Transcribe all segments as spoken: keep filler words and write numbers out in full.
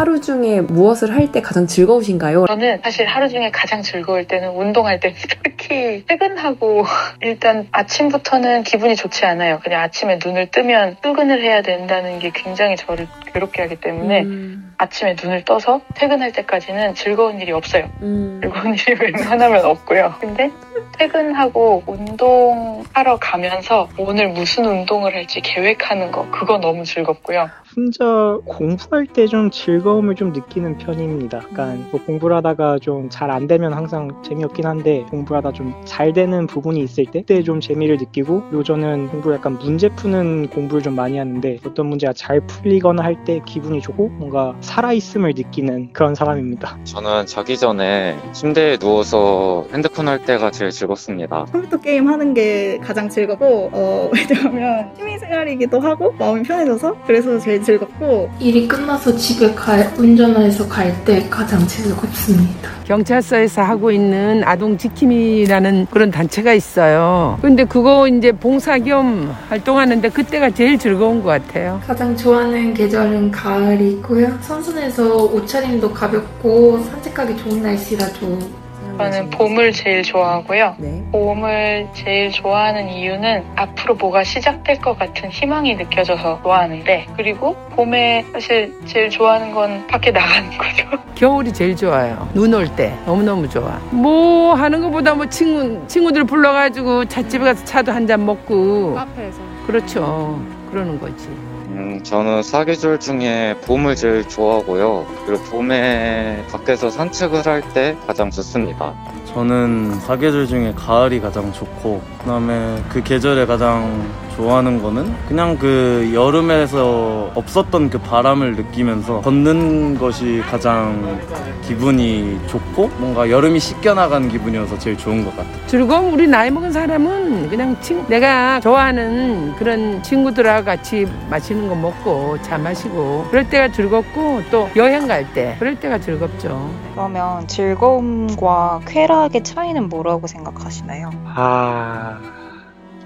하루 중에 무엇을 할 때 가장 즐거우신가요? 저는 사실 하루 중에 가장 즐거울 때는 운동할 때, 특히 퇴근하고 일단 아침부터는 기분이 좋지 않아요. 그냥 아침에 눈을 뜨면 출근을 해야 된다는 게 굉장히 저를 괴롭게 하기 때문에 음. 아침에 눈을 떠서 퇴근할 때까지는 즐거운 일이 없어요. 음. 즐거운 일이 웬만하면 없고요. 근데 퇴근하고 운동하러 가면서 오늘 무슨 운동을 할지 계획하는 거, 그거 너무 즐겁고요. 혼자 공부할 때 좀 즐거움을 좀 느끼는 편입니다. 약간 뭐 공부를 하다가 좀 잘 안 되면 항상 재미없긴 한데, 공부하다 좀 잘 되는 부분이 있을 때 그때 좀 재미를 느끼고, 그리고 저는 공부를 약간 문제 푸는 공부를 좀 많이 하는데, 어떤 문제가 잘 풀리거나 할 때 기분이 좋고 뭔가 살아있음을 느끼는 그런 사람입니다. 저는 자기 전에 침대에 누워서 핸드폰 할 때가 제일 즐겁습니다. 컴퓨터 게임 하는 게 가장 즐겁고, 어, 왜냐하면 취미생활이기도 하고 마음이 편해져서 그래서 제일 즐겁고, 일이 끝나서 집에 가, 운전해서 갈 때 가장 즐겁습니다. 경찰서에서 하고 있는 아동지킴이라는 그런 단체가 있어요. 근데 그거 이제 봉사 겸 활동하는데 그때가 제일 즐거운 것 같아요. 가장 좋아하는 계절은 가을이고요. 선선해서 옷차림도 가볍고 산책하기 좋은 날씨라서. 저는 봄을 제일 좋아하고요. 네. 봄을 제일 좋아하는 이유는 앞으로 뭐가 시작될 것 같은 희망이 느껴져서 좋아하는데, 그리고 봄에 사실 제일 좋아하는 건 밖에 나가는 거죠. 겨울이 제일 좋아요. 눈 올 때 너무너무 좋아. 뭐 하는 것보다 뭐 친구, 친구들 불러가지고 찻집에 가서 차도 한 잔 먹고 카페에서. 그렇죠. 그러는 거지. 음, 저는 사계절 중에 봄을 제일 좋아하고요. 그리고 봄에 밖에서 산책을 할 때 가장 좋습니다. 저는 사계절 중에 가을이 가장 좋고, 그다음에 그 계절에 가장 좋아하는 거는 그냥 그 여름에서 없었던 그 바람을 느끼면서 걷는 것이 가장 기분이 좋고, 뭔가 여름이 씻겨나간 기분이어서 제일 좋은 것 같아요. 즐거움, 우리 나이 먹은 사람은 그냥 친, 내가 좋아하는 그런 친구들하고 같이 맛있는 거 먹고 차 마시고 그럴 때가 즐겁고, 또 여행 갈 때 그럴 때가 즐겁죠. 그러면 즐거움과 쾌락의 차이는 뭐라고 생각하시나요? 아...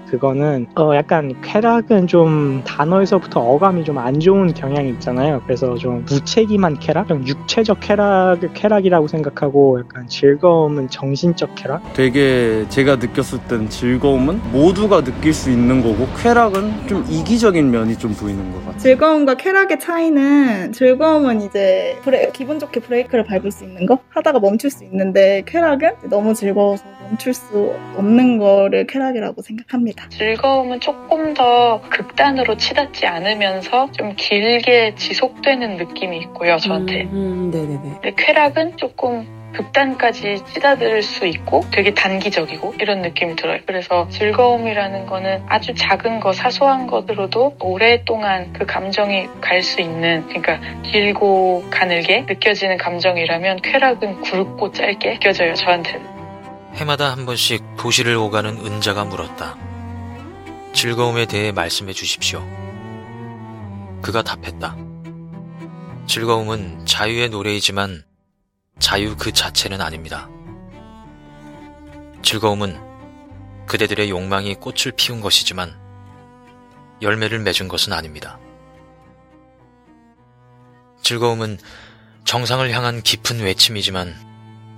그거는 어 약간 쾌락은 좀 단어에서부터 어감이 좀 안 좋은 경향이 있잖아요. 그래서 좀 무책임한 쾌락? 좀 육체적 쾌락을 쾌락이라고 생각하고, 약간 즐거움은 정신적 쾌락? 되게 제가 느꼈을 땐 즐거움은 모두가 느낄 수 있는 거고, 쾌락은 좀 이기적인 면이 좀 보이는 것 같아요. 즐거움과 쾌락의 차이는, 즐거움은 이제 브레, 기분 좋게 브레이크를 밟을 수 있는 거? 하다가 멈출 수 있는데, 쾌락은 너무 즐거워서 멈출 수 없는 거를 쾌락이라고 생각합니다. 즐거움은 조금 더 극단으로 치닫지 않으면서 좀 길게 지속되는 느낌이 있고요, 저한테. 음, 음, 네네네. 근데 쾌락은 조금 극단까지 찌다들 수 있고 되게 단기적이고 이런 느낌이 들어요. 그래서 즐거움이라는 거는 아주 작은 거, 사소한 것으로도 오랫동안 그 감정이 갈 수 있는, 그러니까 길고 가늘게 느껴지는 감정이라면, 쾌락은 굵고 짧게 느껴져요, 저한테는. 해마다 한 번씩 도시를 오가는 은자가 물었다. 즐거움에 대해 말씀해 주십시오. 그가 답했다. 즐거움은 자유의 노래이지만 자유 그 자체는 아닙니다. 즐거움은 그대들의 욕망이 꽃을 피운 것이지만 열매를 맺은 것은 아닙니다. 즐거움은 정상을 향한 깊은 외침이지만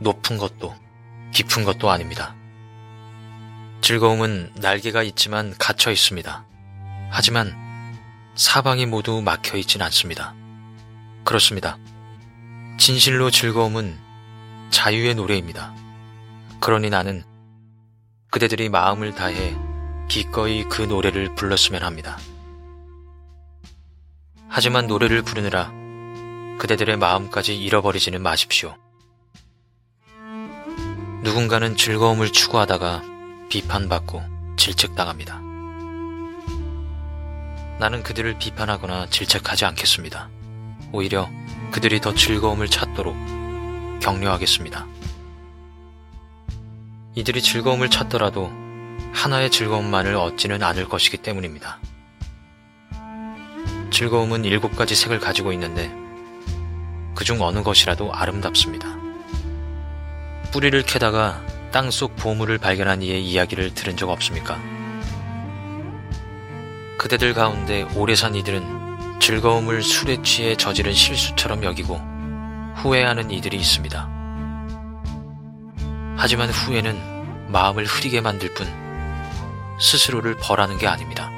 높은 것도 깊은 것도 아닙니다. 즐거움은 날개가 있지만 갇혀 있습니다. 하지만 사방이 모두 막혀 있진 않습니다. 그렇습니다. 진실로 즐거움은 자유의 노래입니다. 그러니 나는 그대들이 마음을 다해 기꺼이 그 노래를 불렀으면 합니다. 하지만 노래를 부르느라 그대들의 마음까지 잃어버리지는 마십시오. 누군가는 즐거움을 추구하다가 비판받고 질책당합니다. 나는 그들을 비판하거나 질책하지 않겠습니다. 오히려 그들이 더 즐거움을 찾도록 격려하겠습니다. 이들이 즐거움을 찾더라도 하나의 즐거움만을 얻지는 않을 것이기 때문입니다. 즐거움은 일곱 가지 색을 가지고 있는데 그중 어느 것이라도 아름답습니다. 뿌리를 캐다가 땅속 보물을 발견한 이의 이야기를 들은 적 없습니까? 그대들 가운데 오래 산 이들은 즐거움을 술에 취해 저지른 실수처럼 여기고 후회하는 이들이 있습니다. 하지만 후회는 마음을 흐리게 만들 뿐 스스로를 벌하는 게 아닙니다.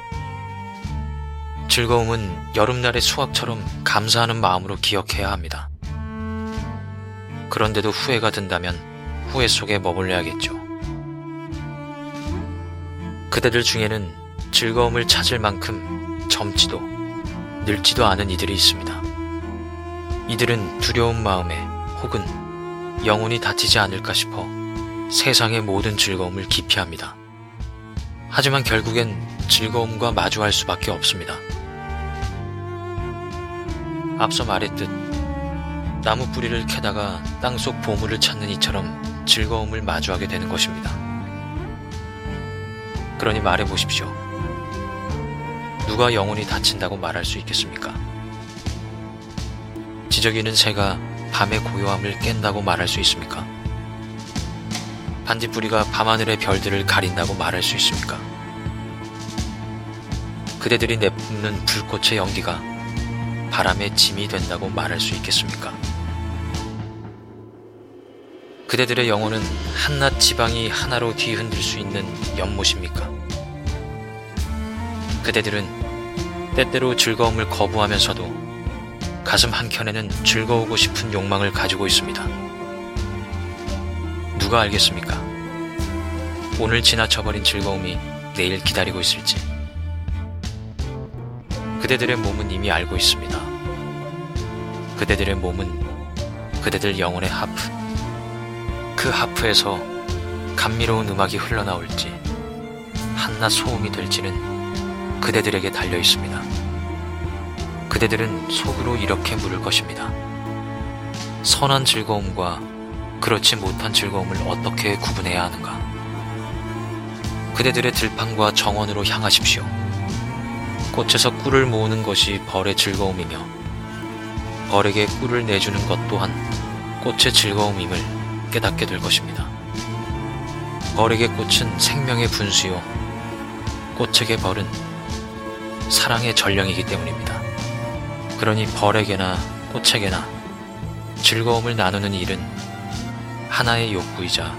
즐거움은 여름날의 수확처럼 감사하는 마음으로 기억해야 합니다. 그런데도 후회가 든다면 후회 속에 머물러야겠죠. 그대들 중에는 즐거움을 찾을 만큼 젊지도 늙지도 않은 이들이 있습니다. 이들은 두려운 마음에 혹은 영혼이 다치지 않을까 싶어 세상의 모든 즐거움을 기피합니다. 하지만 결국엔 즐거움과 마주할 수밖에 없습니다. 앞서 말했듯 나무 뿌리를 캐다가 땅속 보물을 찾는 이처럼 즐거움을 마주하게 되는 것입니다. 그러니 말해보십시오. 누가 영혼이 다친다고 말할 수 있겠습니까? 지저귀는 새가 밤의 고요함을 깬다고 말할 수 있습니까? 반딧불이가 밤하늘의 별들을 가린다고 말할 수 있습니까? 그대들이 내뿜는 불꽃의 연기가 바람의 짐이 된다고 말할 수 있겠습니까? 그대들의 영혼은 한낱 지방이 하나로 뒤흔들 수 있는 연못입니까? 그대들은 때때로 즐거움을 거부하면서도 가슴 한켠에는 즐거우고 싶은 욕망을 가지고 있습니다. 누가 알겠습니까? 오늘 지나쳐버린 즐거움이 내일 기다리고 있을지. 그대들의 몸은 이미 알고 있습니다. 그대들의 몸은 그대들 영혼의 하프, 그 하프에서 감미로운 음악이 흘러나올지 한낱 소음이 될지는 그대들에게 달려있습니다. 그대들은 속으로 이렇게 물을 것입니다. 선한 즐거움과 그렇지 못한 즐거움을 어떻게 구분해야 하는가? 그대들의 들판과 정원으로 향하십시오. 꽃에서 꿀을 모으는 것이 벌의 즐거움이며 벌에게 꿀을 내주는 것 또한 꽃의 즐거움임을 깨닫게 될 것입니다. 벌에게 꽃은 생명의 분수요, 꽃에게 벌은 사랑의 전령이기 때문입니다. 그러니 벌에게나 꽃에게나 즐거움을 나누는 일은 하나의 욕구이자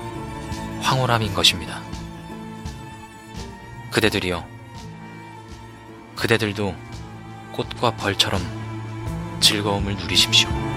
황홀함인 것입니다. 그대들이요, 그대들도 꽃과 벌처럼 즐거움을 누리십시오.